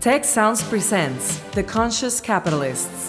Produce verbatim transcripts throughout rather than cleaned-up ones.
Tech Sounds presents The Conscious Capitalists.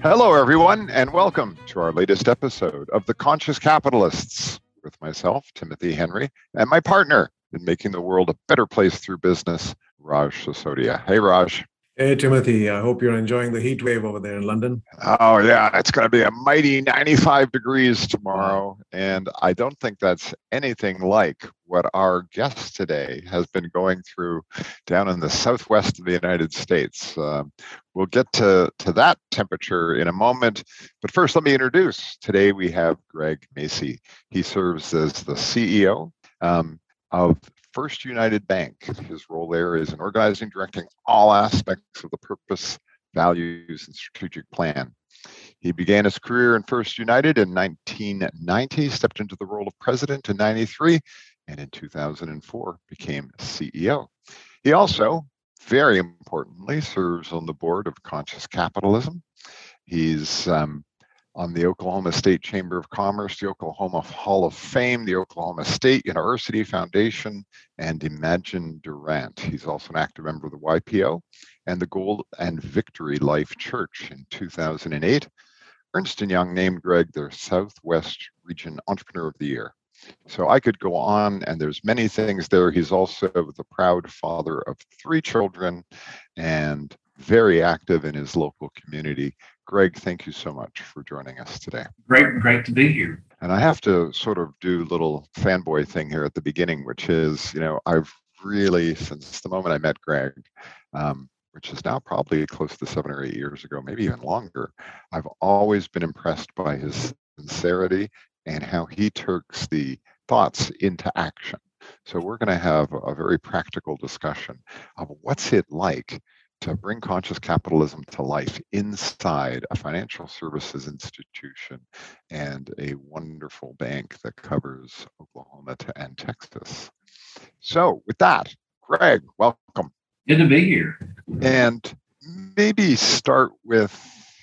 Hello, everyone, and welcome to our latest episode of The Conscious Capitalists with myself, Timothy Henry, and my partner in making the world a better place through business, Raj Sisodia. Hey, Raj. Hey, Timothy. I hope you're enjoying the heat wave over there in London. Oh, yeah. It's going to be a mighty ninety-five degrees tomorrow, and I don't think that's anything like what our guest today has been going through down in the southwest of the United States. Um, we'll get to, to that temperature in a moment, but first let me introduce. Today we have Greg Massey. He serves as the C E O um, of First United Bank. His role there is in organizing, directing all aspects of the purpose, values, and strategic plan. He began his career in First United in nineteen ninety, stepped into the role of president in ninety-three, and in two thousand four became C E O. He also, very importantly, serves on the board of Conscious Capitalism. He's um, on the Oklahoma State Chamber of Commerce, the Oklahoma Hall of Fame, the Oklahoma State University Foundation, and Imagine Durant. He's also an active member of the Y P O and the Gold and Victory Life Church. In two thousand eight. Ernst and Young named Greg their Southwest Region Entrepreneur of the Year. So I could go on, and there's many things there. He's also the proud father of three children and very active in his local community. Greg, thank you so much for joining us today. Great, great to be here. And I have to sort of do a little fanboy thing here at the beginning, which is, you know, I've really, since the moment I met Greg, um, which is now probably close to seven or eight years ago, maybe even longer, I've always been impressed by his sincerity and how he takes the thoughts into action. So we're going to have a very practical discussion of what's it like to bring conscious capitalism to life inside a financial services institution and a wonderful bank that covers Oklahoma and Texas. So with that, Greg, welcome. Good to be here. And maybe start with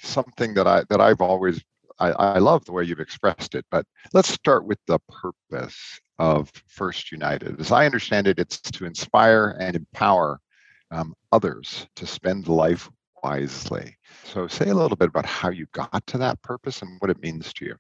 something that I that I've always I, I love the way you've expressed it, but let's start with the purpose of First United. As I understand it, it's to inspire and empower um, others to spend life wisely. So say a little bit about how you got to that purpose and what it means to you.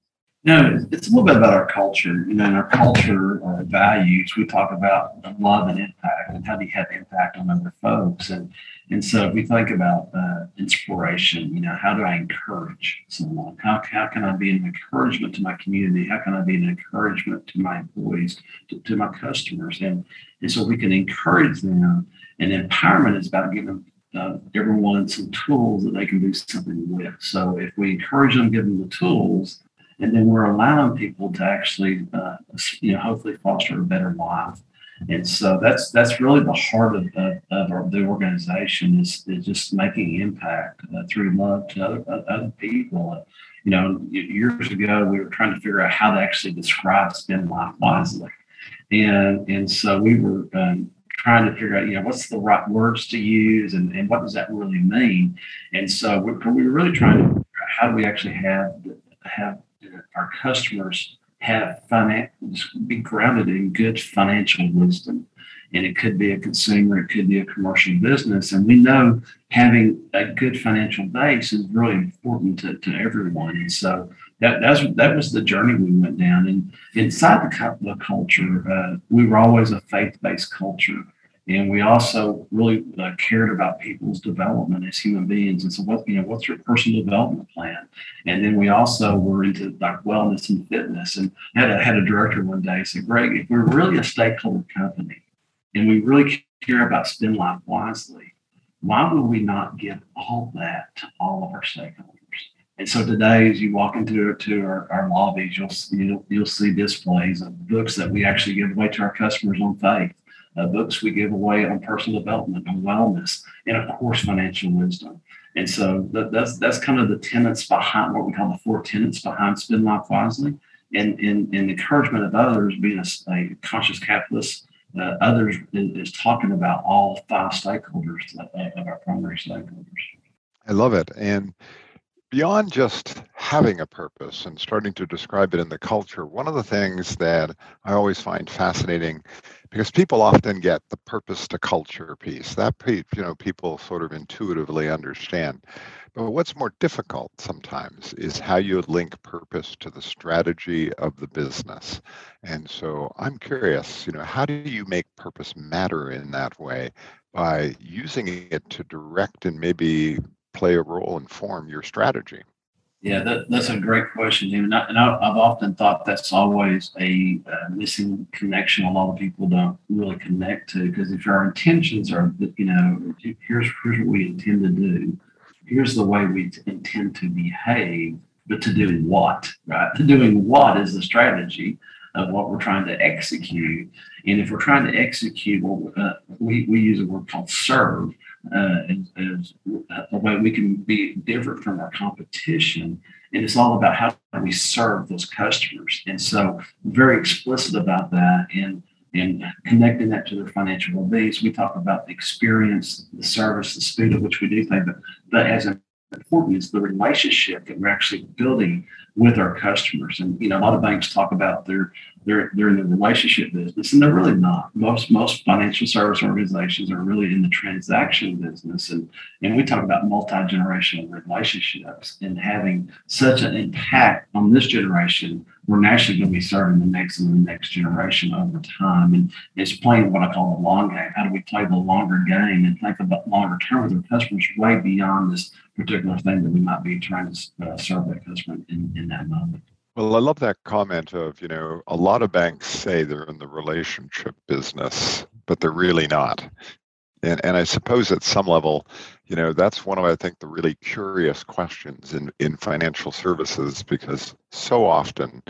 No, it's a little bit about our culture. You know, in our culture, our values, we talk about love and impact and how do you have impact on other folks. And and so if we think about uh, inspiration, you know, how do I encourage someone? How, how can I be an encouragement to my community? How can I be an encouragement to my employees, to, to my customers? And, and so we can encourage them. And empowerment is about giving them Uh, everyone some tools that they can do something with. So if we encourage them, give them the tools, and then we're allowing people to actually, uh, you know, hopefully foster a better life. And so that's that's really the heart of, of, of our, the organization is, is just making impact uh, through love to other uh, other people. Uh, you know, years ago we were trying to figure out how to actually describe Spend Life Wisely, and and so we were. Um, trying to figure out, you know, what's the right words to use and, and what does that really mean? And so we're, we're really trying to figure out how do we actually have have our customers have finance, be grounded in good financial wisdom. And it could be a consumer, it could be a commercial business. And we know having a good financial base is really important to, to everyone. And so that that's, that was the journey we went down. And inside the, the culture, uh, we were always a faith-based culture. And we also really uh, cared about people's development as human beings. And so, what you know, what's your personal development plan? And then we also were into like wellness and fitness. And had a, had a director one day say, "Greg, if we're really a stakeholder company, and we really care about Spend Life Wisely, why would we not give all that to all of our stakeholders?" And so today, as you walk into to our, our lobbies, you'll, you'll you'll see displays of books that we actually give away to our customers on faith, uh, books we give away on personal development, on wellness, and of course, financial wisdom. And so that, that's that's kind of the tenets behind what we call the four tenets behind Spend Life Wisely, and in encouragement of others, being a, a conscious capitalist. Uh, others is talking about all five stakeholders of our primary stakeholders. I love it. And beyond just having a purpose and starting to describe it in the culture, one of the things that I always find fascinating, because people often get the purpose to culture piece, that you know people sort of intuitively understand. But what's more difficult sometimes is how you link purpose to the strategy of the business. And so I'm curious, you know, how do you make purpose matter in that way by using it to direct and maybe play a role and form your strategy? Yeah, that, that's a great question, David. And, I, and I, I've often thought that's always a uh, missing connection a lot of people don't really connect to, because if our intentions are, you know, here's, here's what we intend to do, here's the way we t- intend to behave, but to do what, right? To doing what is the strategy of what we're trying to execute. And if we're trying to execute, well, uh, we, we use a word called serve, uh, as, as a way we can be different from our competition. And it's all about how we serve those customers. And so very explicit about that, and, and connecting that to their financial well-being. We talk about the experience, the service, the speed at which we do things, but, but as a important is the relationship that we're actually building with our customers. And you know, a lot of banks talk about they're they're they're in the relationship business, and they're really not. Most most financial service organizations are really in the transaction business, and and we talk about multi-generational relationships and having such an impact on this generation. We're naturally going to be serving the next and the next generation over time. And it's playing what I call the long game. How do we play the longer game and think about longer term with our customers way beyond this particular thing that we might be trying to uh, serve that customer in, in that moment? Well, I love that comment of, you know, a lot of banks say they're in the relationship business, but they're really not. And, and I suppose at some level, you know, that's one of, I think, the really curious questions in, in financial services, because so often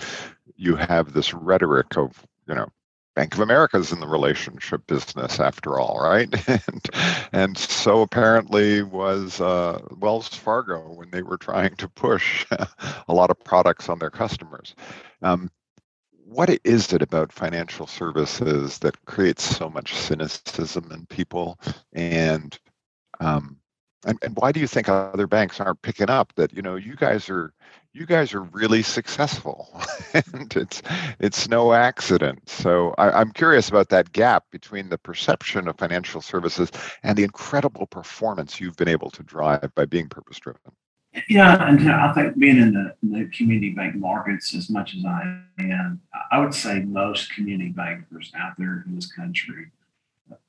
you have this rhetoric of, you know, Bank of America is in the relationship business after all, right? and, and so apparently was uh, Wells Fargo when they were trying to push a lot of products on their customers. Um, What is it about financial services that creates so much cynicism in people? And, um, and and why do you think other banks aren't picking up that, you know, you guys are you guys are really successful, and it's it's no accident. So I, I'm curious about that gap between the perception of financial services and the incredible performance you've been able to drive by being purpose-driven. Yeah, and I think being in the, the community bank markets as much as I am, I would say most community bankers out there in this country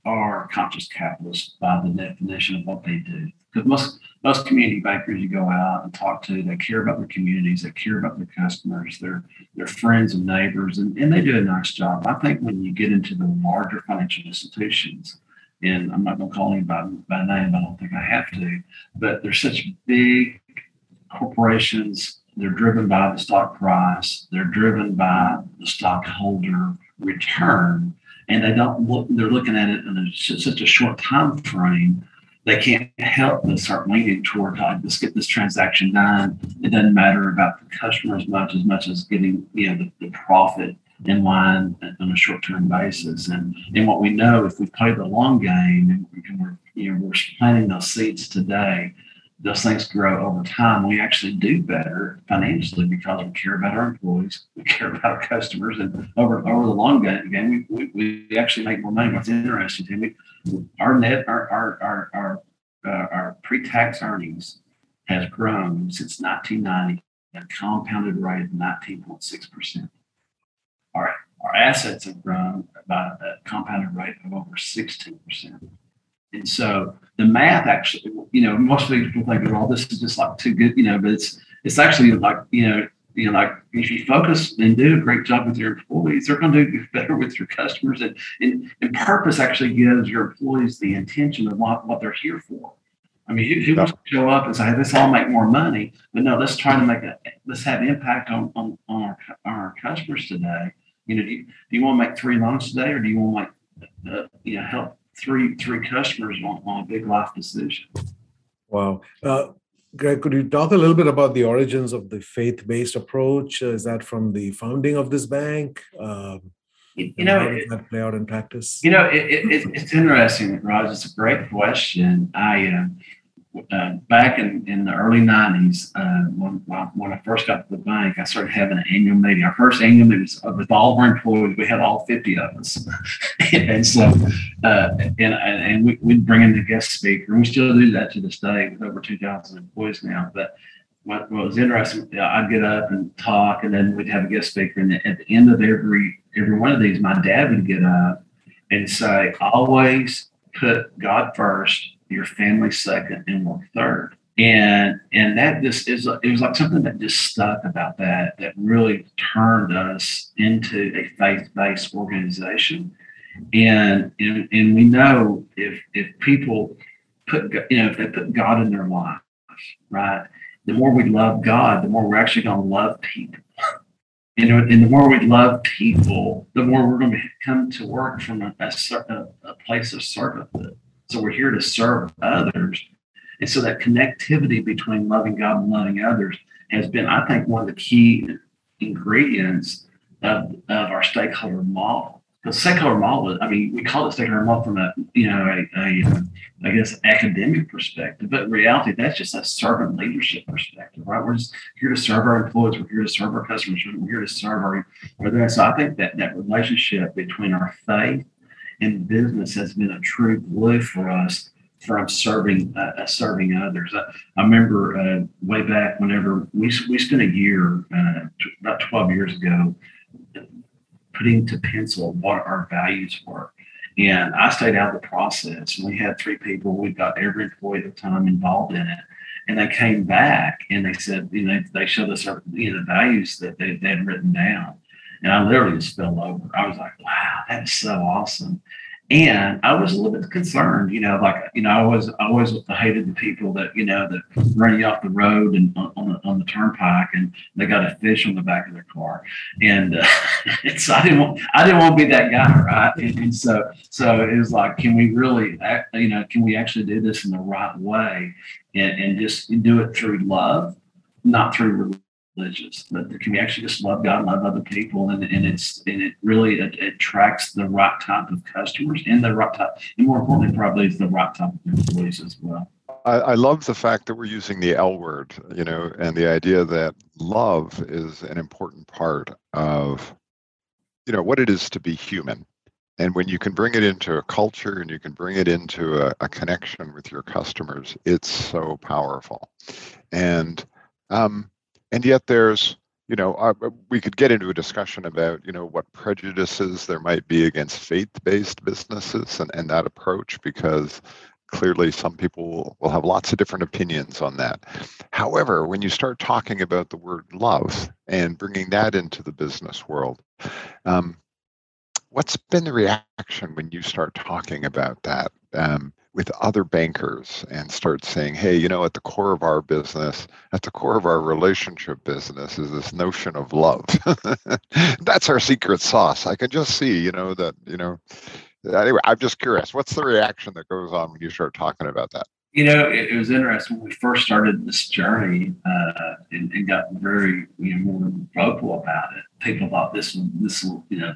are conscious capitalists by the definition of what they do. Because most, most community bankers you go out and talk to, they care about their communities, they care about their customers, their, their friends and neighbors, and, and they do a nice job. I think when you get into the larger financial institutions, and I'm not going to call anybody by name, I don't think I have to, but they're such big corporations. They're driven by the stock price. They're driven by the stockholder return, and they don't look. They're looking at it in a, such a short time frame. They can't help but start leaning toward, oh, let's get this transaction done. It doesn't matter about the customer as much as much as getting you know the, the profit in line on a short-term basis. And and what we know, if we play the long game and we're you know we're planting those seeds today, those things grow over time. We actually do better financially because we care about our employees, we care about our customers, and over over the long game, again, we, we, we actually make more money. What's interesting to me, our net, our our our our, uh, our pre-tax earnings has grown since nineteen ninety at a compounded rate of nineteen point six percent. Our, our assets have grown by a compounded rate of over sixteen percent. And so the math actually, you know, most people think, well, this is just like too good, you know, but it's it's actually like, you know, you know, like if you focus and do a great job with your employees, they're going to do better with your customers. And, and, and purpose actually gives your employees the intention of what, what they're here for. I mean, he, he wants to show up and say, hey, let's all make more money. But no, let's try to make a, let's have impact on, on, on, our, on our customers today. You know, do you, do you want to make three loans today, or do you want to make, uh, you know, help three three customers on, on a big life decision? Wow. Uh, Greg, could you talk a little bit about the origins of the faith-based approach? Is that from the founding of this bank? Um, you know, how does it, that play out in practice? You know, it, it, it, it's interesting, Raj. It's a great question. I uh, uh, back in, in the early nineties, uh, when, when I first got to the bank, I started having an annual meeting. Our first annual meeting was with all of our employees. We had all fifty of us, and so uh, and and we we'd bring in the guest speaker. And we still do that to this day with over two thousand employees now. But what, what was interesting, I'd get up and talk, and then we'd have a guest speaker, and at the end of every Every one of these, my dad would get up and say, always put God first, your family second, and work third. And and that just is, it was like something that just stuck about that, that really turned us into a faith-based organization. And, and, and we know if, if people put, you know, if they put God in their lives, right, the more we love God, the more we're actually going to love people. You know, and the more we love people, the more we're going to come to work from a, a, a place of servanthood. So we're here to serve others. And so that connectivity between loving God and loving others has been, I think, one of the key ingredients of, of our stakeholder model. The stakeholder model, I mean, we call it stakeholder model from a, you know, a, a, I guess, academic perspective, but in reality, that's just a servant leadership perspective, right? We're just here to serve our employees, we're here to serve our customers, we're here to serve our, our so I think that that relationship between our faith and business has been a true glue for us from serving uh, serving others. I, I remember uh, way back whenever we we spent a year, uh, t- about twelve years ago, putting to pencil what our values were. And I stayed out of the process. We had three people. We got every employee at the time involved in it. And they came back and they said, you know, they showed us our, you know, the values that they, they had written down. And I literally just fell over. I was like, wow, that's so awesome. And I was a little bit concerned, you know, like, you know, I was, I always hated the people that, you know, that running off the road and on the, on the turnpike, and they got a fish on the back of their car. And, uh, and so I didn't want, I didn't want to be that guy. Right. And, and so, so it was like, can we really, act, you know, can we actually do this in the right way and, and just do it through love, not through religious, but can we actually just love God and love other people, and, and it's and it really it, it attracts the right type of customers and the right type, and more importantly, probably is the right type of employees as well. I, I love the fact that we're using the L word, you know, and the idea that love is an important part of, you know, what it is to be human, and when you can bring it into a culture and you can bring it into a, a connection with your customers, it's so powerful, and um. And yet there's, you know, uh, we could get into a discussion about, you know, what prejudices there might be against faith-based businesses and, and that approach, because clearly some people will have lots of different opinions on that. However, when you start talking about the word love and bringing that into the business world, um, what's been the reaction when you start talking about that um, with other bankers and start saying, hey, you know, at the core of our business, at the core of our relationship business is this notion of love. That's our secret sauce. I can just see, you know, that, you know, anyway, I'm just curious, what's the reaction that goes on when you start talking about that? You know, it, it was interesting when we first started this journey uh, and, and got very, you know, more vocal about it. People thought this, this, you know,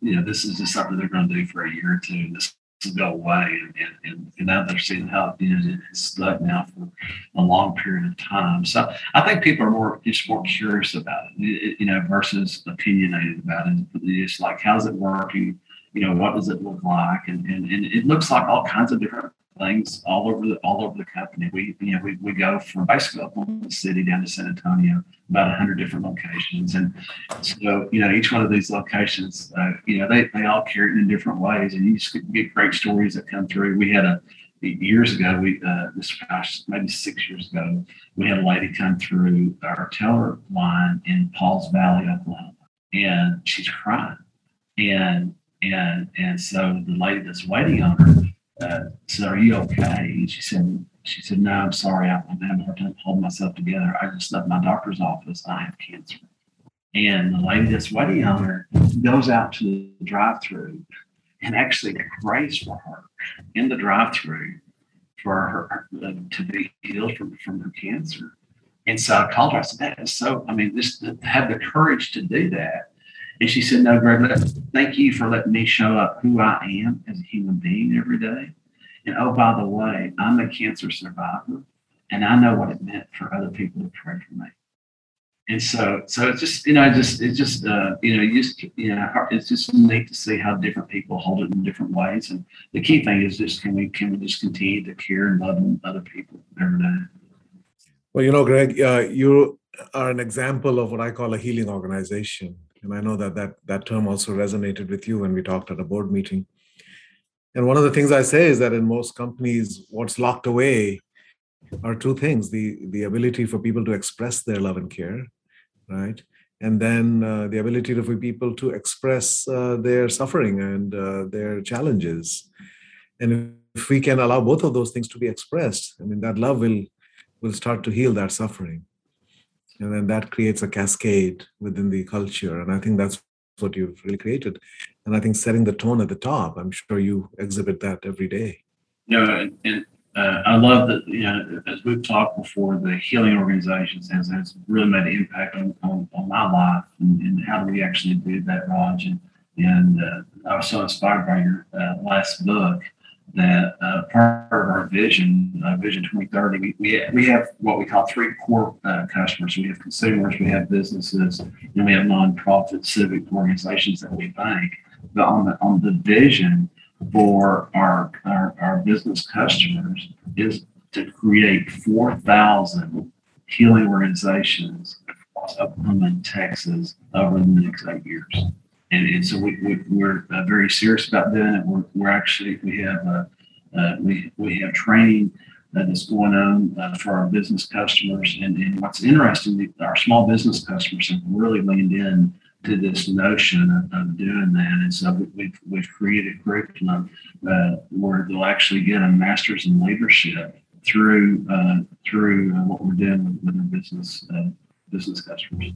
you know, this is just something they're going to do for a year or two. This to go away, and, and, and now they're seeing how, you know, it's stuck now for a long period of time. So I think people are more just more curious about it, you know, versus opinionated about it. It's like, how's it working? You know, what does it look like? And and, and it looks like all kinds of different things all over the all over the company. We you know we, we go from basically Oklahoma City down to San Antonio, about a hundred different locations, and so you know each one of these locations, uh, you know they they all carry it in different ways, and you just get great stories that come through. We had a years ago we uh, this gosh maybe six years ago we had a lady come through our teller line in Pauls Valley, Oklahoma, and she's crying, and and and so the lady that's waiting on her. Uh, so are you okay? And she said, She said, no, I'm sorry. I'm having a hard time holding myself together. I just left my doctor's office. I have cancer. And the lady that's waiting on her goes out to the drive-thru and actually prays for her in the drive-thru for her uh, to be healed from, from her cancer. And so I called her. I said, that is so, I mean, just to have the courage to do that. And she said, no, Greg, thank you for letting me show up who I am as a human being every day. And oh, by the way, I'm a cancer survivor, and I know what it meant for other people to pray for me. And so, so it's just, you know, just it's just, uh, you know, you just, you know, it's just neat to see how different people hold it in different ways. And the key thing is just can we can we just continue to care and love other people every day. Well, you know, Greg, uh, you are an example of what I call a healing organization, and I know that that that term also resonated with you when we talked at a board meeting. And one of the things I say is that in most companies, what's locked away are two things: the the ability for people to express their love and care, right, and then uh, the ability for people to express uh, their suffering and uh, their challenges. And if we can allow both of those things to be expressed, I mean, that love will will start to heal that suffering, and then that creates a cascade within the culture. And I think that's what you've really created, and I think setting the tone at the top. I'm sure you exhibit that every day. Yeah, and, and uh, I love that. You know, as we've talked before, the healing organizations has, has really made an impact on, on, on my life, and, and how do we actually do that, Raj? And, and uh, I was so inspired by your uh, last book that uh, part of our vision, uh, Vision twenty thirty, we, we have, we have what we call three core uh, customers. We have consumers, we have businesses, and we have nonprofit civic organizations that we bank. But on the on the vision for our our, our business customers is to create four thousand healing organizations across Oklahoma and Texas over the next eight years. And, and so we, we, we're uh, very serious about doing it. We're, we're actually, we have uh, uh, we we have training that is going on uh, for our business customers. And, and what's interesting, our small business customers have really leaned in to this notion of, of doing that. And so we've, we've created a curriculum uh, where they'll actually get a master's in leadership through uh, through uh, what we're doing with our business, uh, business customers.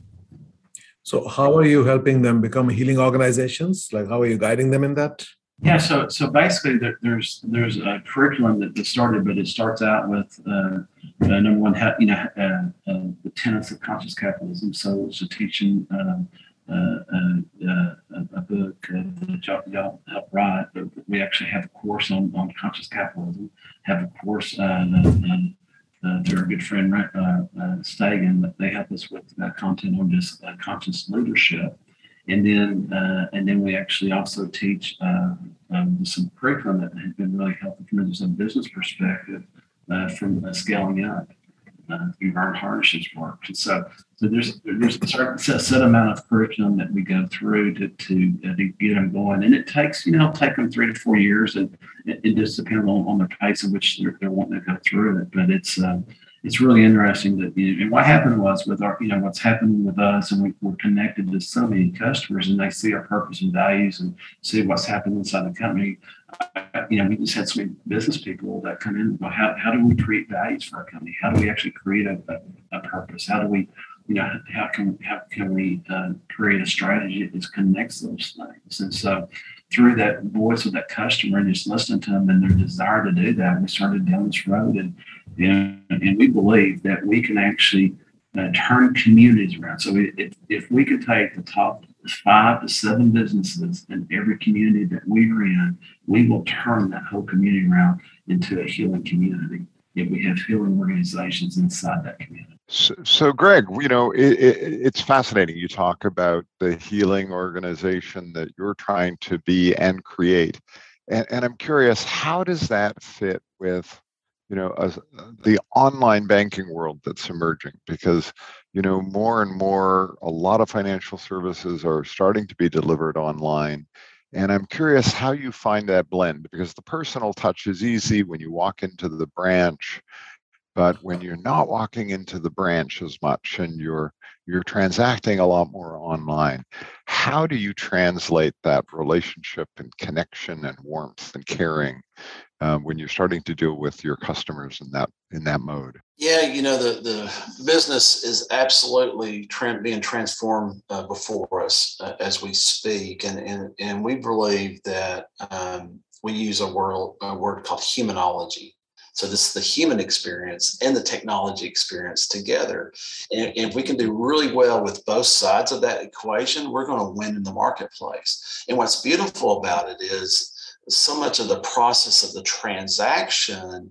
So how are you helping them become healing organizations? Like, how are you guiding them in that? Yeah, so so basically there, there's there's a curriculum that started, but it starts out with uh, uh, number one, how, you know, uh, uh, the tenets of conscious capitalism. So it's a teaching uh, uh, uh, a book uh, that y'all, y'all help write, but we actually have a course on, on conscious capitalism, have a course uh, on Uh, through our good friend uh, uh, Stagen, that they help us with uh, content on just uh, conscious leadership, and then uh, and then we actually also teach uh, um, some curriculum that has been really helpful from a business perspective uh, from uh, scaling up uh, through our partnerships work. And so, so there's there's a certain set amount of curriculum that we go through to to, uh, to get them going, and it takes you know it'll take them three to four years and. It just depends on, on the pace at which they're, they're wanting to go through it, but it's uh, it's really interesting that you know, and what happened was with our you know what's happening with us, and we, we're connected to so many customers, and they see our purpose and values, and see what's happening inside the company. Uh, you know, we just had so many business people that come in and go, how how do we create values for our company? How do we actually create a, a, a purpose? How do we you know how can how can we uh, create a strategy that connects those things? And so, through that voice of that customer and just listening to them and their desire to do that, we started down this road, and you know, and we believe that we can actually uh, turn communities around. So if if we could take the top five to seven businesses in every community that we're in, we will turn that whole community around into a healing community if we have healing organizations inside that community. So, so Greg, you know, it, it, it's fascinating. You talk about the healing organization that you're trying to be and create. And, and I'm curious, how does that fit with, you know, a, the online banking world that's emerging? Because, you know, more and more, a lot of financial services are starting to be delivered online. And I'm curious how you find that blend, because the personal touch is easy when you walk into the branch. But when you're not walking into the branch as much and you're you're transacting a lot more online, how do you translate that relationship and connection and warmth and caring um, when you're starting to deal with your customers in that in that mode? Yeah, you know, the the business is absolutely tra- being transformed uh, before us uh, as we speak, and and and we believe that um, we use a word a word called humanology. So this is the human experience and the technology experience together. And if we can do really well with both sides of that equation, we're going to win in the marketplace. And what's beautiful about it is so much of the process of the transaction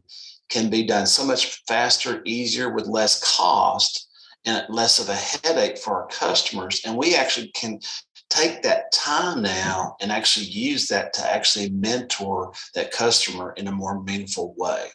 can be done so much faster, easier, with less cost and less of a headache for our customers. And we actually can take that time now and actually use that to actually mentor that customer in a more meaningful way.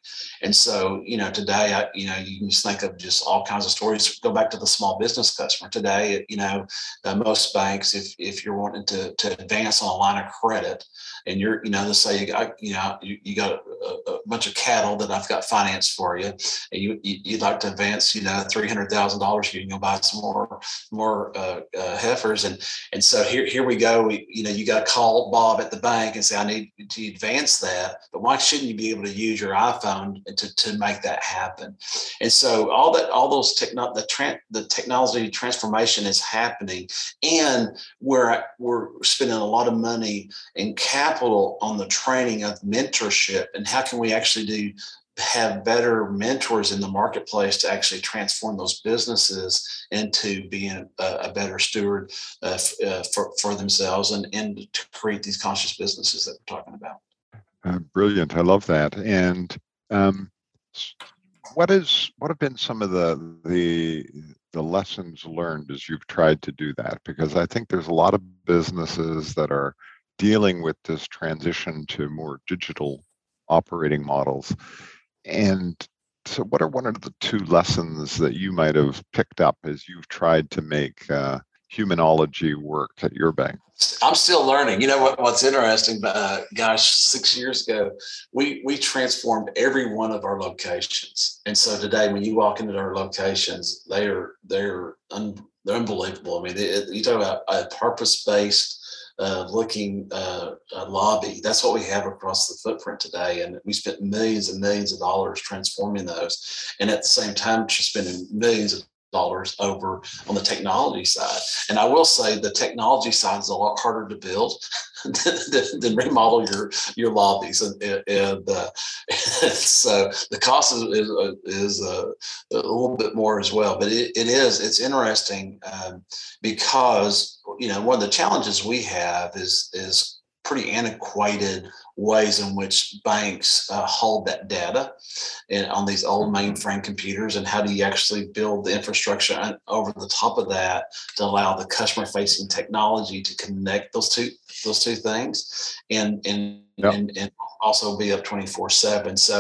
And so, you know, today, I, you know, you can just think of just all kinds of stories. Go back to the small business customer today. You know, uh, most banks, if if you're wanting to to advance on a line of credit, and you're, you know, let's say you got, you know, you, you got a, a bunch of cattle that I've got financed for you, and you, you you'd like to advance, you know, three hundred thousand dollars, you can go buy some more more uh, uh, heifers, and and so. Here, here we go. We, you know, you got to call Bob at the bank and say, I need to advance that. But why shouldn't you be able to use your iPhone to, to make that happen? And so all that, all those techno, the, tra- the technology transformation is happening, and we're we're spending a lot of money and capital on the training of mentorship. And how can we actually do? Have better mentors in the marketplace to actually transform those businesses into being a, a better steward uh, f- uh, for, for themselves and, and to create these conscious businesses that we're talking about. Uh, brilliant. I love that. And um, what is what have been some of the, the the lessons learned as you've tried to do that? Because I think there's a lot of businesses that are dealing with this transition to more digital operating models. And so what are one of the two lessons that you might have picked up as you've tried to make uh, humanology work at your bank? I'm still learning. You know what, what's interesting, uh, gosh, six years ago, we, we transformed every one of our locations. And so today, when you walk into our locations, they're they're, un, they're unbelievable. I mean, they, you talk about a purpose-based Uh, looking uh, uh, lobby. That's what we have across the footprint today. And we spent millions and millions of dollars transforming those. And at the same time, she's spending millions of dollars over on the technology side. And I will say the technology side is a lot harder to build than, than remodel your, your lobbies. And, and uh, so the cost is, is uh, a little bit more as well. But it, it is, it's interesting um, because you know, one of the challenges we have is is pretty antiquated ways in which banks uh, hold that data and on these old mainframe computers, and how do you actually build the infrastructure over the top of that to allow the customer-facing technology to connect those two those two things and and yep. and, and also be up twenty-four seven. So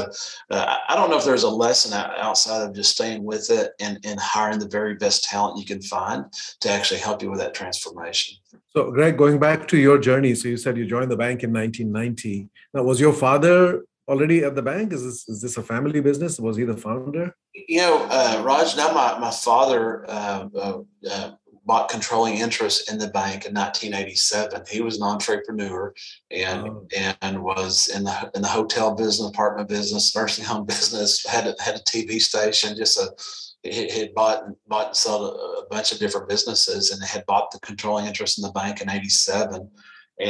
uh, I don't know if there's a lesson outside of just staying with it and, and hiring the very best talent you can find to actually help you with that transformation. So Greg, going back to your journey, so you said you joined the bank in nineteen ninety. Now, was your father already at the bank? Is this is this a family business? Was he the founder? You know, uh, Raj, now my, my father uh, uh, bought controlling interest in the bank in nineteen eighty-seven. He was an entrepreneur and oh. and was in the in the hotel business, apartment business, nursing home business, had a, had a T V station, just a He had bought and bought and sold a bunch of different businesses, and had bought the controlling interest in the bank in eighty-seven.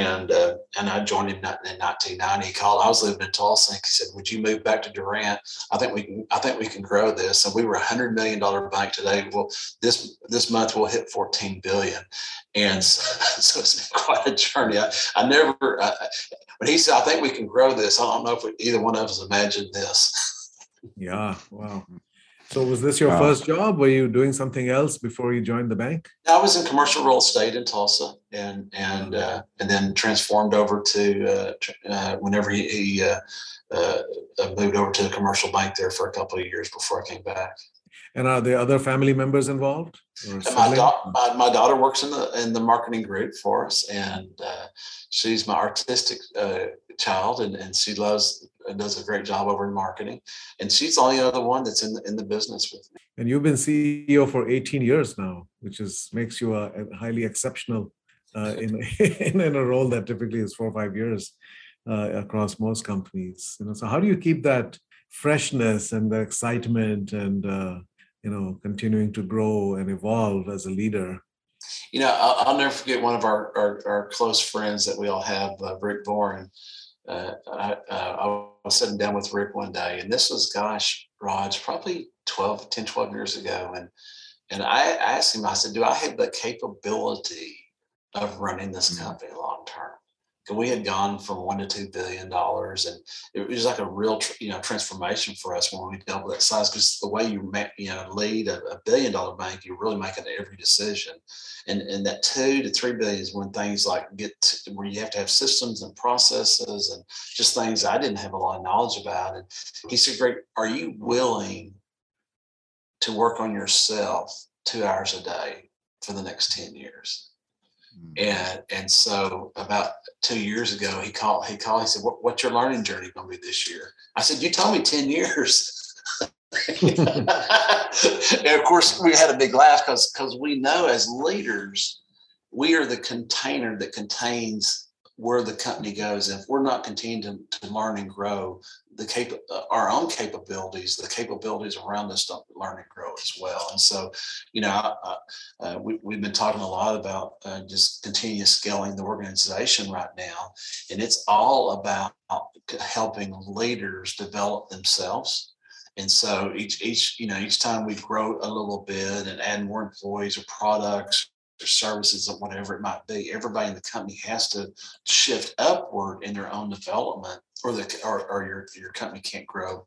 And uh, and I joined him in nineteen ninety. He called. I was living in Tulsa. He said, "Would you move back to Durant? I think we can. I think we can grow this." And we were a hundred million dollar bank today. Well, this this month we'll hit fourteen billion. And so, so it's been quite a journey. I, I never. I, when he said, "I think we can grow this," I don't know if we, either one of us imagined this. Yeah. Wow. So was this your wow. first job? Were you doing something else before you joined the bank? I was in commercial real estate in Tulsa, and and uh, and then transformed over to uh, uh, whenever he, he uh, uh, moved over to the commercial bank there for a couple of years before I came back. And are there other family members involved? My, da- my, my daughter works in the in the marketing group for us, and uh, she's my artistic uh, child, and, and she loves. Does a great job over in marketing, and she's the only other one that's in the, in the business with me. And you've been C E O for eighteen years now, which is makes you a, a highly exceptional uh, in in a role that typically is four or five years. uh, across most companies. You know, so how do you keep that freshness and the excitement and uh, you know, continuing to grow and evolve as a leader? You know, I'll, I'll never forget one of our, our, our close friends that we all have, uh, Rick Boren. Uh, I, uh, I was sitting down with Rick one day, and this was, gosh, Raj, probably twelve, ten, twelve years ago. And and I asked him, I said, do I have the capability of running this company long term? Because we had gone from one to two billion dollars, and it was like a real, you know, transformation for us when we doubled that size. Because the way you make, you know, lead a, a billion dollar bank, you're really making every decision. And and that two to three billion is when things like get to, where you have to have systems and processes and just things I didn't have a lot of knowledge about. And he said, "Greg, are you willing to work on yourself two hours a day for the next ten years?" Mm-hmm. And and so about two years ago, he called. He called. He said, what, "What's your learning journey going to be this year?" I said, "You told me ten years." And of course, we had a big laugh because because we know as leaders, we are the container that contains where the company goes. If we're not continuing to, to learn and grow, the cap our own capabilities, the capabilities around us don't learn and grow as well. And so, you know, I, I, uh, we, we've been talking a lot about uh, just continuous scaling the organization right now, and it's all about helping leaders develop themselves. And so each each you know each time we grow a little bit and add more employees or products, services, or whatever it might be, everybody in the company has to shift upward in their own development, or the or, or your your company can't grow,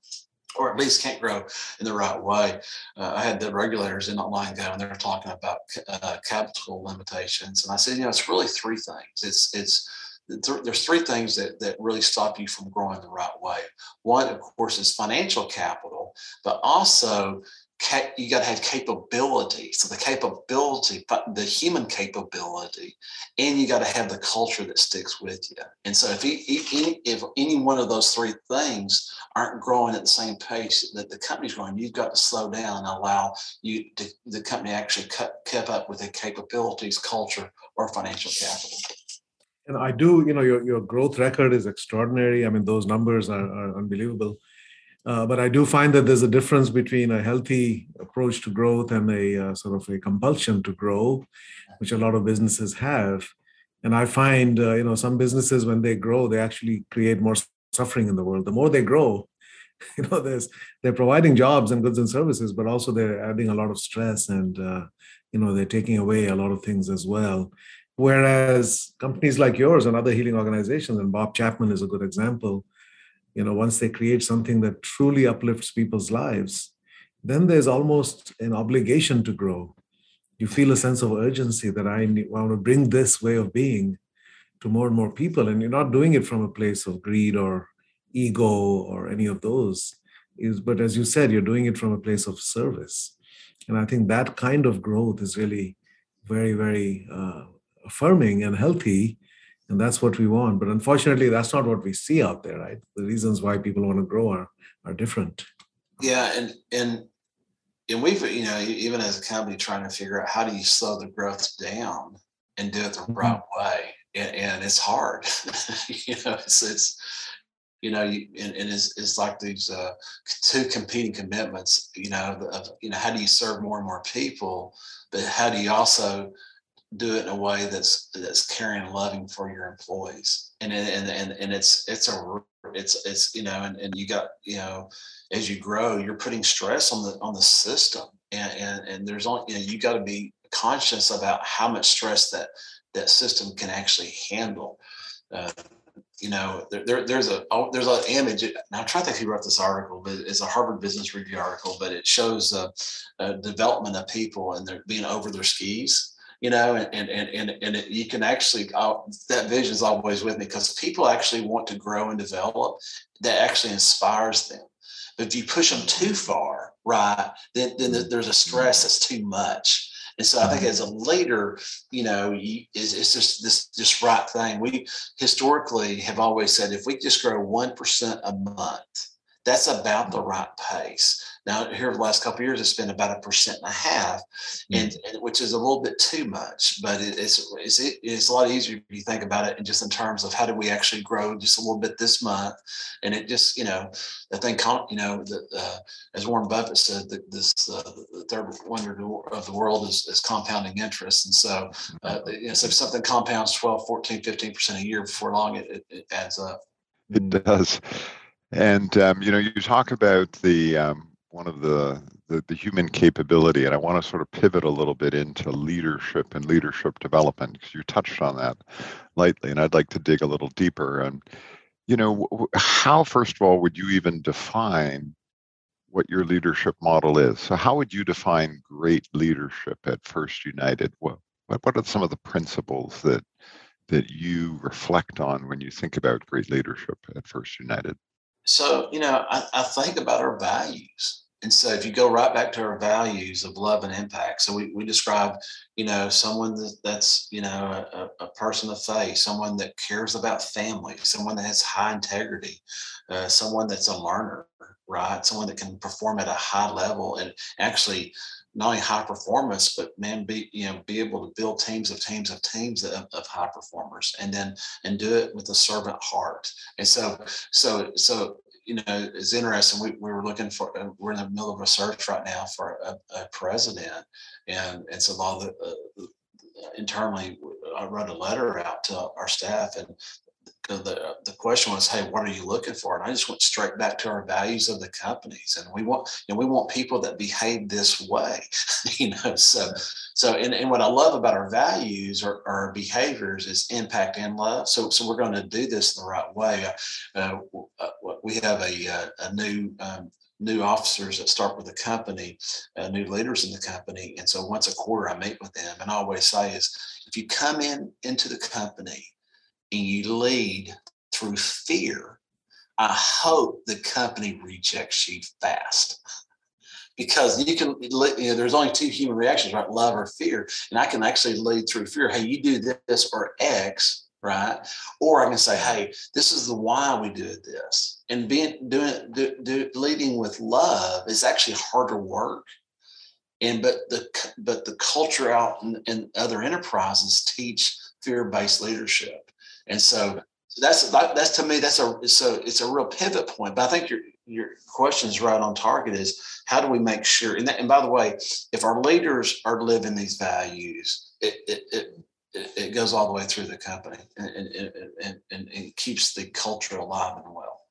or at least can't grow in the right way. Uh, I had the regulators in online go, and they were talking about uh, capital limitations, and I said, you know, it's really three things. It's it's th there's three things that that really stop you from growing the right way. One, of course, is financial capital, but also you got to have capability. So the capability, the human capability, and you got to have the culture that sticks with you. And so if he, he, if any one of those three things aren't growing at the same pace that the company's growing, you've got to slow down and allow you to, the company actually cut, kept up with the capabilities, culture, or financial capital. And I do, you know, your, your growth record is extraordinary. I mean, those numbers are, are unbelievable. Uh, but I do find that there's a difference between a healthy approach to growth and a uh, sort of a compulsion to grow, which a lot of businesses have. And I find, uh, you know, some businesses, when they grow, they actually create more suffering in the world. The more they grow, you know, there's, they're providing jobs and goods and services, but also they're adding a lot of stress and, uh, you know, they're taking away a lot of things as well. Whereas companies like yours and other healing organizations, and Bob Chapman is a good example, you know, once they create something that truly uplifts people's lives, then there's almost an obligation to grow. You feel a sense of urgency that I want to bring this way of being to more and more people. And you're not doing it from a place of greed or ego or any of those. But as you said, you're doing it from a place of service. And I think that kind of growth is really very, very uh, affirming and healthy. And that's what we want. But unfortunately, that's not what we see out there, right? The reasons why people want to grow are, are different. Yeah. And, and, and we've, you know, even as a company trying to figure out how do you slow the growth down and do it the mm-hmm. right way. And, and it's hard, you know, it's, it's, you know, you, and, and it's, it's like these uh, two competing commitments, you know, of, you know, how do you serve more and more people, but how do you also do it in a way that's that's caring and loving for your employees, and and and and it's it's a it's it's you know, and, and you got, you know, as you grow, you're putting stress on the on the system, and and and there's only, you know, you got to be conscious about how much stress that that system can actually handle. Uh, you know, there, there there's a there's an image. Now I'm trying to think who wrote this article, but it's a Harvard Business Review article, but it shows uh, uh, development of people and they're being over their skis. You know, and and and and it, you can actually, I'll, that vision is always with me because people actually want to grow and develop. That actually inspires them. But if you push them too far, right, then then there's a stress that's too much. And so I think as a leader, you know, you, it's, it's just this just right thing. We historically have always said if we just grow one percent a month, that's about the right pace. Now, here for the last couple of years, it's been about a percent and a half, and, mm-hmm. and which is a little bit too much. But it, it's, it's, it's a lot easier if you think about it, and just in terms of how do we actually grow just a little bit this month. And it just, you know, the thing, you know, the, uh, as Warren Buffett said, the, this uh, the third wonder of the world is, is compounding interest. And so, uh, you know, so if something compounds twelve, fourteen, fifteen percent a year, before long, it, it adds up. It does. And, um, you know, you talk about the um, one of the, the the human capability, and I want to sort of pivot a little bit into leadership and leadership development, because you touched on that lightly, and I'd like to dig a little deeper. And, you know, how, first of all, would you even define what your leadership model is? So how would you define great leadership at First United? What, what are some of the principles that that you reflect on when you think about great leadership at First United? So, you know, I, I think about our values. And so if you go right back to our values of love and impact, so we, we describe, you know, someone that, that's, you know, a, a person of faith, someone that cares about family, someone that has high integrity, uh, someone that's a learner, right? Someone that can perform at a high level and actually not only high performance, but man, be, you know, be able to build teams of teams of teams of, of high performers, and then, and do it with a servant heart. And so, so, so, you know, it's interesting. We, we were looking for, uh, we're in the middle of a search right now for a, a president. And it's a lot of the, uh, internally, I wrote a letter out to our staff, and the the question was, hey, what are you looking for? And I just went straight back to our values of the companies, and we want, you know, we want people that behave this way, you know. So, so, and, and what I love about our values or our behaviors is impact and love. So, so we're going to do this the right way. Uh, uh, we have a a new. Um, new officers that start with the company, uh, new leaders in the company. And so once a quarter I meet with them, and I always say is, if you come in into the company and you lead through fear, I hope the company rejects you fast. Because you can, you know, there's only two human reactions, right? Love or fear. And I can actually lead through fear. Hey, you do this or X. Right. Or I can say, hey, this is the why we do this. And being doing do, do, leading with love is actually harder work. And but the but the culture out in, in other enterprises teach fear-based leadership. And so that's that's to me, that's a so it's a real pivot point. But I think your your question is right on target, is how do we make sure, and that, and by the way, if our leaders are living these values, it it, it it goes all the way through the company, and it and, and, and keeps the culture alive and well.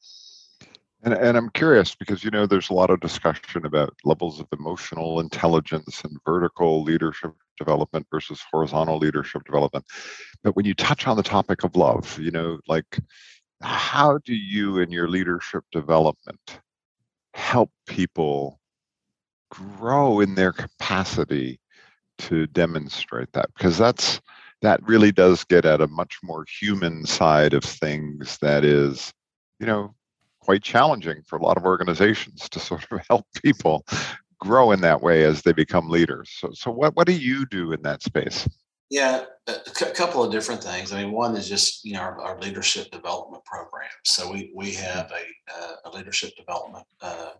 And, and I'm curious, because, you know, there's a lot of discussion about levels of emotional intelligence and vertical leadership development versus horizontal leadership development. But when you touch on the topic of love, you know, like, how do you in your leadership development help people grow in their capacity to demonstrate that? Because that's, that really does get at a much more human side of things that is, you know, quite challenging for a lot of organizations to sort of help people grow in that way as they become leaders. So, so what, what do you do in that space? Yeah, a c- couple of different things. I mean, one is just, you know, our, our leadership development program. So we we have a, uh, a leadership development uh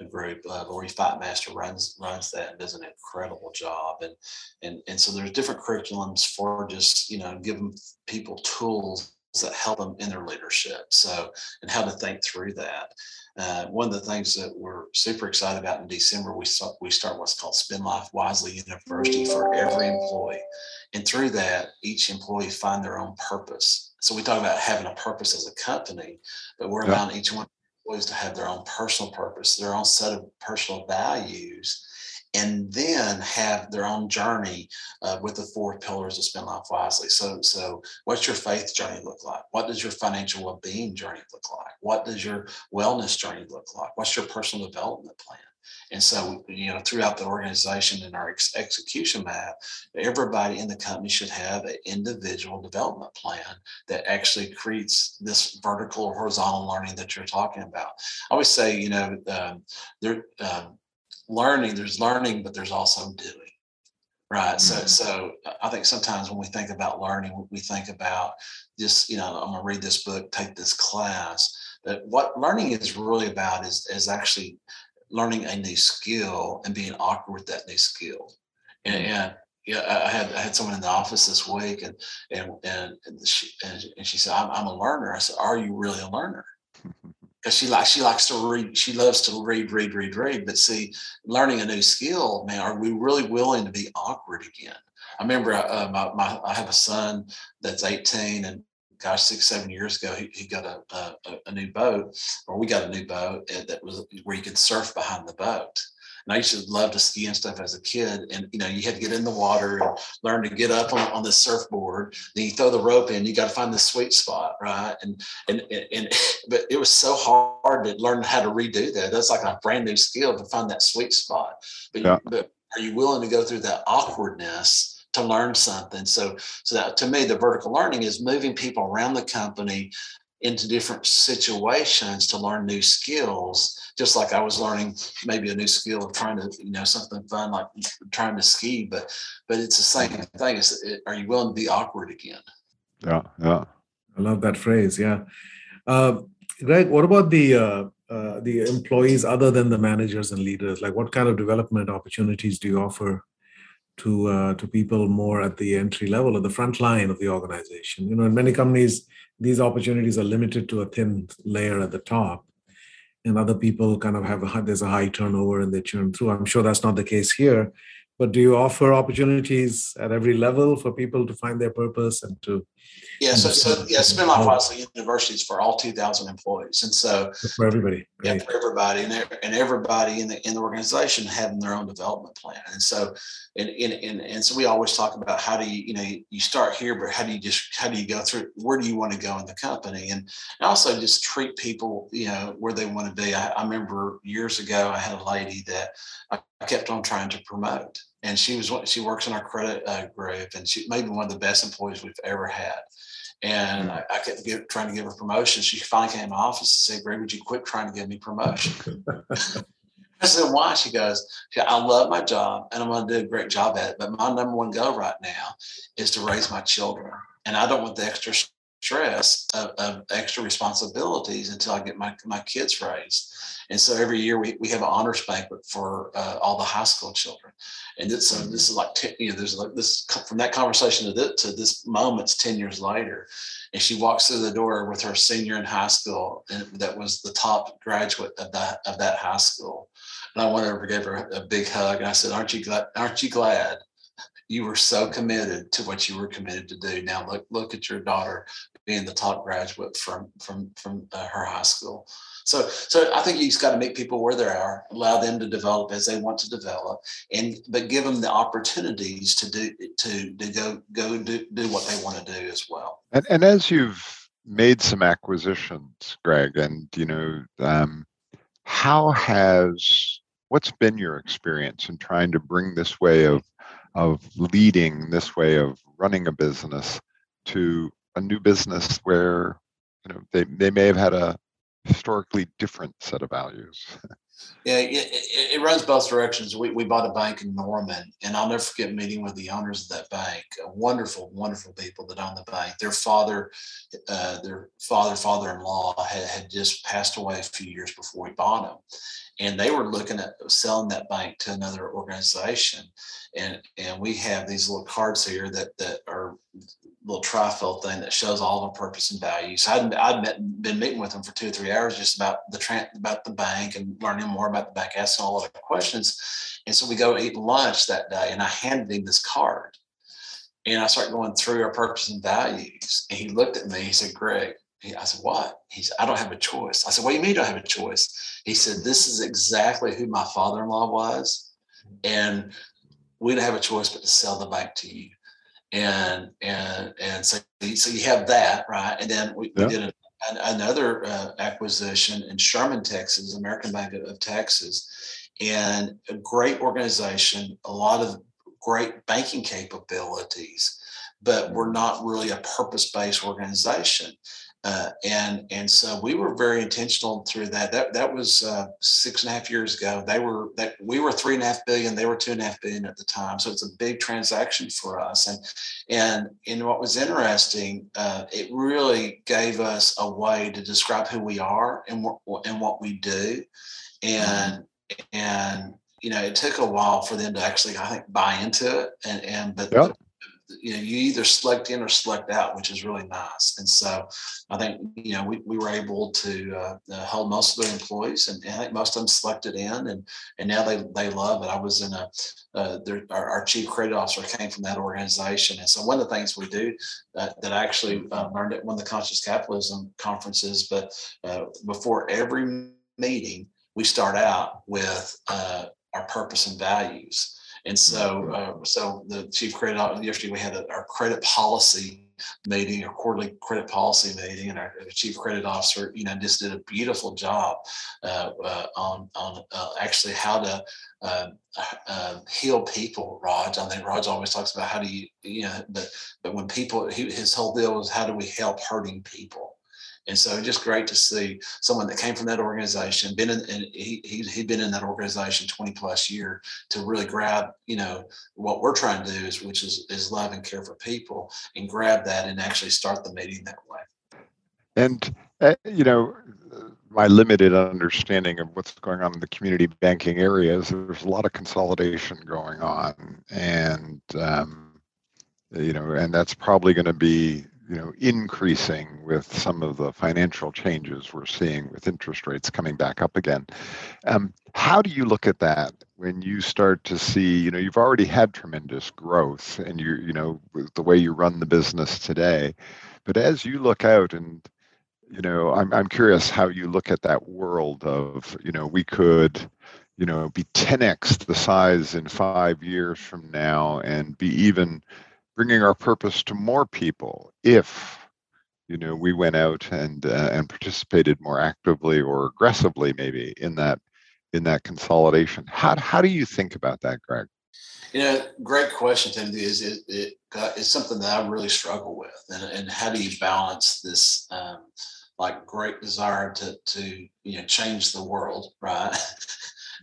A group. Uh, Lori Fightmaster runs runs that and does an incredible job. And and and so there's different curriculums for just, you know, giving people tools that help them in their leadership. So, and how to think through that. Uh, one of the things that we're super excited about in December, we start, we start what's called Spend Life Wisely University for every employee. And through that, each employee find their own purpose. So we talk about having a purpose as a company, but we're allowing yeah. each one employees to have their own personal purpose, their own set of personal values, and then have their own journey uh, with the four pillars of Spend Life Wisely. So, so what's your faith journey look like? What does your financial well-being journey look like? What does your wellness journey look like? What's your personal development plan? And so, you know, throughout the organization and our ex- execution map, everybody in the company should have an individual development plan that actually creates this vertical or horizontal learning that you're talking about. I always say, you know, um, there, um, learning, there's learning, but there's also doing. Right. So, so I think sometimes when we think about learning, we think about just, you know, I'm going to read this book, take this class. But what learning is really about is, is actually learning a new skill and being awkward with that new skill. And, and yeah, I had I had someone in the office this week, and and and she and, and she said, I'm, "I'm a learner." I said, "Are you really a learner?" Because she likes she likes to read. She loves to read, read, read, read. But see, learning a new skill, man, are we really willing to be awkward again? I remember uh, my, my I have a son that's eighteen, and gosh, six, seven years ago, he, he got a, a a new boat, or we got a new boat that was where you could surf behind the boat. And I used to love to ski and stuff as a kid. And, you know, you had to get in the water and learn to get up on, on the surfboard. Then you throw the rope in, you got to find the sweet spot, right? And, and, and, and but it was so hard to learn how to redo that. That's like a brand new skill to find that sweet spot. But, yeah. you, but are you willing to go through that awkwardness to learn something? So, so that, to me, the vertical learning is moving people around the company into different situations to learn new skills. Just like I was learning maybe a new skill of trying to, you know, something fun like trying to ski, but but it's the same thing. It's, it, are you willing to be awkward again? Yeah, yeah. I love that phrase. Yeah, uh, Greg. What about the uh, uh, the employees other than the managers and leaders? Like, what kind of development opportunities do you offer to uh, to people more at the entry level, at the front line of the organization? You know, in many companies, these opportunities are limited to a thin layer at the top, and other people kind of have a, there's a high turnover and they churn through. I'm sure that's not the case here, but do you offer opportunities at every level for people to find their purpose and to? Yeah, so, so yeah, Spend Life Wisely University is for all two thousand employees, and so for everybody, yeah, right. for everybody, and and everybody in the in the organization having their own development plan, and so and and and, and so we always talk about how do you you know you start here, but how do you just how do you go through? Where do you want to go in the company, and, and also just treat people you know where they want to be. I, I remember years ago I had a lady that I kept on trying to promote. And she was she works in our credit uh, group, and she may be one of the best employees we've ever had. And I, I kept give, trying to give her promotion. She finally came to my office and said, "Greg, would you quit trying to give me promotion?" I said, "Why?" She goes, "I love my job, and I'm going to do a great job at it. But my number one goal right now is to raise my children, and I don't want the extra stress of, of extra responsibilities until I get my my kids raised." And so every year we, we have an honors banquet for uh, all the high school children. And this, so this is like, you know, there's like this, from that conversation to this, to this moment's ten years later. And she walks through the door with her senior in high school, and that was the top graduate of that, of that high school. And I went over and gave her a big hug. And I said, aren't you glad, aren't you glad you were so committed to what you were committed to do? Now look, look at your daughter being the top graduate from, from, from uh, her high school. So, so I think you just got to meet people where they are, allow them to develop as they want to develop, and but give them the opportunities to do to, to go go do, do what they want to do as well. And, and as you've made some acquisitions, Greg, and you know, um, how has what's been your experience in trying to bring this way of of leading, this way of running a business to a new business where you know they they may have had a historically different set of values? Yeah, it, it runs both directions. We we bought a bank in Norman, and I'll never forget meeting with the owners of that bank. Wonderful, wonderful people that own the bank. Their father, uh, their father, father-in-law had, had just passed away a few years before we bought them, and they were looking at selling that bank to another organization. And and we have these little cards here that that are little trifold thing that shows all the purpose and values. So I'd, I'd met, been meeting with them for two or three hours just about the tran- about the bank and learning more about the bank, asking all of the questions. And so we go eat lunch that day, and I handed him this card, and I started going through our purpose and values. And he looked at me. He said, "Greg," he, I said, "What?" He said, "I don't have a choice." I said, "What do you mean you don't have a choice?" He said, "This is exactly who my father-in-law was, and we don't have a choice but to sell the bank to you." And and and so, so you have that, right? And then we, yeah. we did a, an, another uh, acquisition in Sherman, Texas, American Bank of Texas, and a great organization, a lot of great banking capabilities, but we're not really a purpose-based organization. Uh, and and so we were very intentional through that. That that was uh, six and a half years ago. They were that we were three and a half billion. They were two and a half billion at the time. So it's a big transaction for us. And and and what was interesting, uh, it really gave us a way to describe who we are and what and what we do, and and you know, it took a while for them to actually, I think, buy into it. And and but yep. you know, you either select in or select out, which is really nice. And so I think, you know, we, we were able to uh, uh, hold most of their employees, and, and I think most of them selected in, and and now they, they love it. I was in a, uh, their, our, our chief credit officer came from that organization. And so one of the things we do uh, that I actually uh, learned at one of the Conscious Capitalism conferences, but uh, before every meeting, we start out with uh, our purpose and values. And so, uh, so the chief credit officer, yesterday we had a, our credit policy meeting, our quarterly credit policy meeting, and our chief credit officer, you know, just did a beautiful job uh, uh, on on uh, actually how to uh, uh, heal people. Raj, I think Raj always talks about how do you, you know, but but when people, he, his whole deal was how do we help hurting people. And so just great to see someone that came from that organization, been in, and he, he, he'd been in that organization twenty plus year to really grab, you know, what we're trying to do is, which is, is love and care for people, and grab that and actually start the meeting that way. And, uh, you know, my limited understanding of what's going on in the community banking area is there's a lot of consolidation going on, and, um, you know, and that's probably going to be, you know, increasing with some of the financial changes we're seeing with interest rates coming back up again. Um, how do you look at that when you start to see, you know, you've already had tremendous growth and you, you know, with the way you run the business today, but as you look out and, you know, I'm, I'm curious how you look at that world of, you know, we could, you know, be ten x the size in five years from now and be even bringing our purpose to more people if, you know, we went out and uh, and participated more actively or aggressively, maybe in that in that consolidation. How how do you think about that, Greg? You know, great question, Timothy. Is it, it it's something that I really struggle with, and and how do you balance this um, like great desire to to you know change the world, right?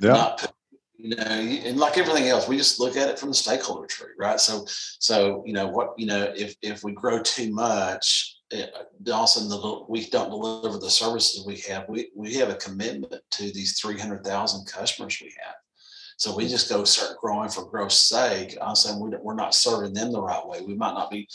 Yeah. Not put, you know, and like everything else, we just look at it from the stakeholder tree, right? So, so you know what, you know, if if we grow too much, it, also the, we don't deliver the services we have. We we have a commitment to these three hundred thousand customers we have. So we just go start growing for growth's sake. I'm saying we're not serving them the right way. We might not be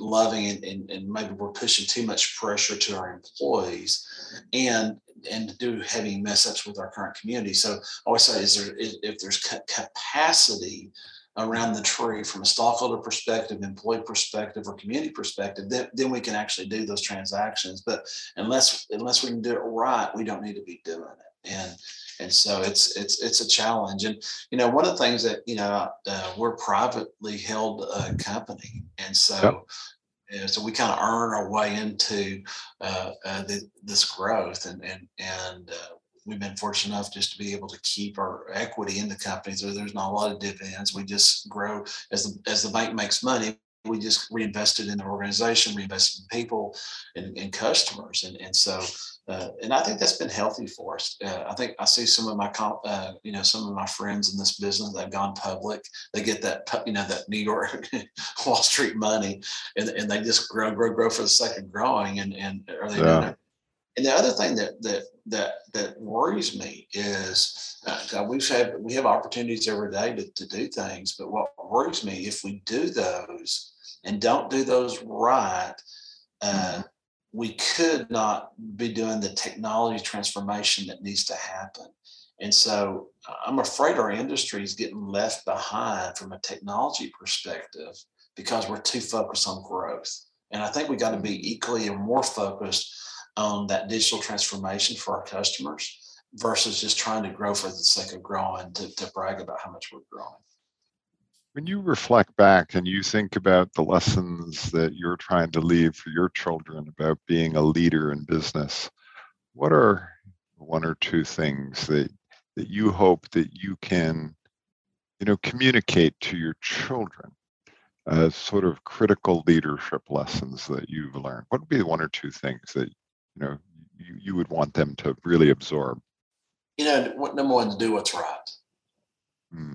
loving, and, and, and maybe we're pushing too much pressure to our employees, and and do having mess ups with our current community. So I always say, is there if there's capacity around the tree from a stockholder perspective, employee perspective, or community perspective, then, then we can actually do those transactions. But unless unless we can do it right, we don't need to be doing it. And And so it's it's it's a challenge. And, you know, one of the things that, you know, uh, we're privately held uh, company. And so, yep. uh, so we kind of earn our way into uh, uh, the, this growth. And, and, and uh, we've been fortunate enough just to be able to keep our equity in the company. So there's not a lot of dividends. We just grow as the, as the bank makes money. We just reinvested in the organization, reinvested in people and, and customers. And, and so, uh, and I think that's been healthy for us. Uh, I think I see some of my, uh, you know, some of my friends in this business that have gone public, they get that, you know, that New York Wall Street money, and, and they just grow, grow, grow for the sake of growing. And, and, are they yeah. doing it? And the other thing that, that, that, that worries me is uh, we've had, we have opportunities every day to, to do things, but what worries me, if we do those, and don't do those right, uh, we could not be doing the technology transformation that needs to happen. And so I'm afraid our industry is getting left behind from a technology perspective because we're too focused on growth. And I think we got to be equally or more focused on that digital transformation for our customers versus just trying to grow for the sake of growing to, to brag about how much we're growing. When you reflect back and you think about the lessons that you're trying to leave for your children about being a leader in business, what are one or two things that, that you hope that you can, you know, communicate to your children as sort of critical leadership lessons that you've learned? What would be the one or two things that, you know, you, you would want them to really absorb? You know, what, number one, to do what's right.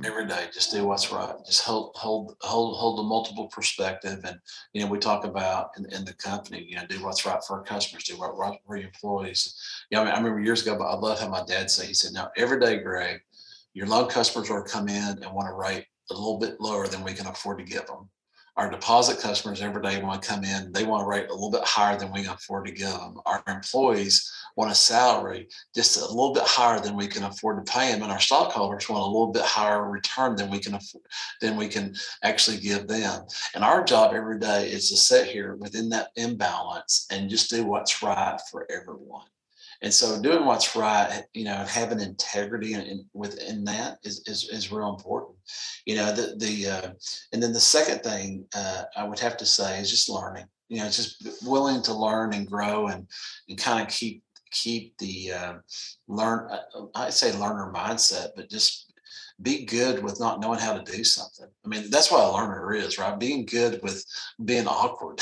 Every day, just do what's right. Just hold, hold, hold, hold a multiple perspective. And, you know, we talk about in, in the company, you know, do what's right for our customers, do what's right for your employees. You know, I mean, I remember years ago, but I love how my dad said, he said, now every day, Greg, your loud customers are come in and want to write a little bit lower than we can afford to give them. Our deposit customers every day want to come in, they want to rate a little bit higher than we can afford to give them. Our employees want a salary just a little bit higher than we can afford to pay them, and our stockholders want a little bit higher return than we can afford, than we can actually give them. And our job every day is to sit here within that imbalance and just do what's right for everyone. And so doing what's right, you know, having integrity in, in, within that is, is is real important. You know, the the uh, and then the second thing uh, I would have to say is just learning. You know, just willing to learn and grow and and kind of keep keep the uh, learn. I'd say learner mindset, but just be good with not knowing how to do something. I mean, that's what a learner is, right? Being good with being awkward.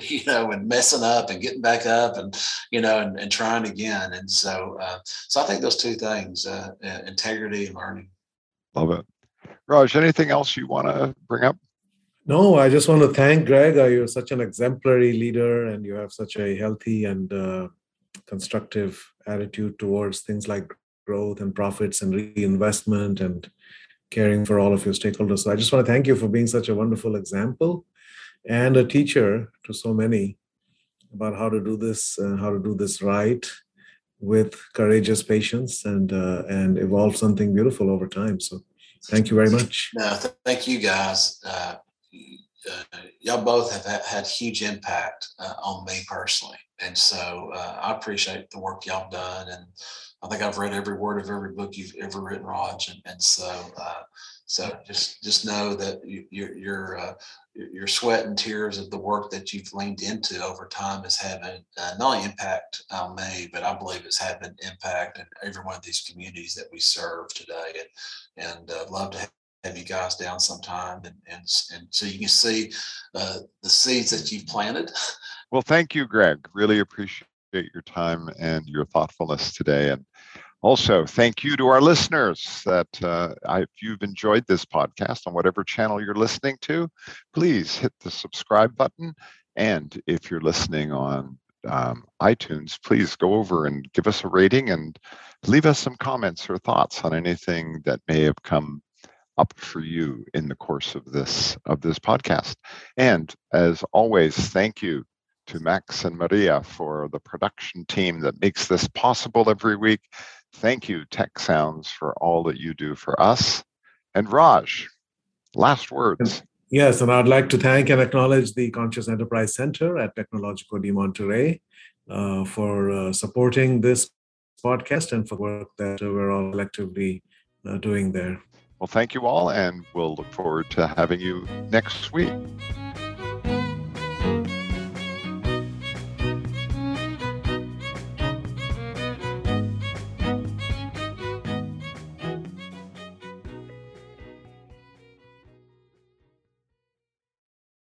You know, and messing up and getting back up and, you know, and, and trying again. And so, uh, so I think those two things, uh, integrity and learning. Love it. Raj, anything else you want to bring up? No, I just want to thank Greg. You're such an exemplary leader and you have such a healthy and uh, constructive attitude towards things like growth and profits and reinvestment and caring for all of your stakeholders. So I just want to thank you for being such a wonderful example and a teacher to so many about how to do this, uh, how to do this right with courageous patience and uh, and evolve something beautiful over time. So thank you very much. No, th- thank you guys. Uh, uh, y'all both have ha- had huge impact uh, on me personally. And so uh, I appreciate the work y'all done. And I think I've read every word of every book you've ever written, Raj. And, and so, uh, so just just know that you, you're, you're uh, your sweat and tears of the work that you've leaned into over time is having uh, not only impact on me, but I believe it's having impact in every one of these communities that we serve today. And and uh, love to have, have you guys down sometime, and and, and so you can see uh, the seeds that you've planted. Well, thank you, Greg. Really appreciate your time and your thoughtfulness today. And also, thank you to our listeners that uh, if you've enjoyed this podcast on whatever channel you're listening to, please hit the subscribe button. And if you're listening on um, iTunes, please go over and give us a rating and leave us some comments or thoughts on anything that may have come up for you in the course of this, of this podcast. And as always, thank you to Max and Maria for the production team that makes this possible every week. Thank you, Tech Sounds, for all that you do for us. And Raj, last words. Yes, and I'd like to thank and acknowledge the Conscious Enterprise Center at Tecnológico de Monterrey uh, for uh, supporting this podcast and for the work that we're all collectively uh, doing there. Well, thank you all, and we'll look forward to having you next week.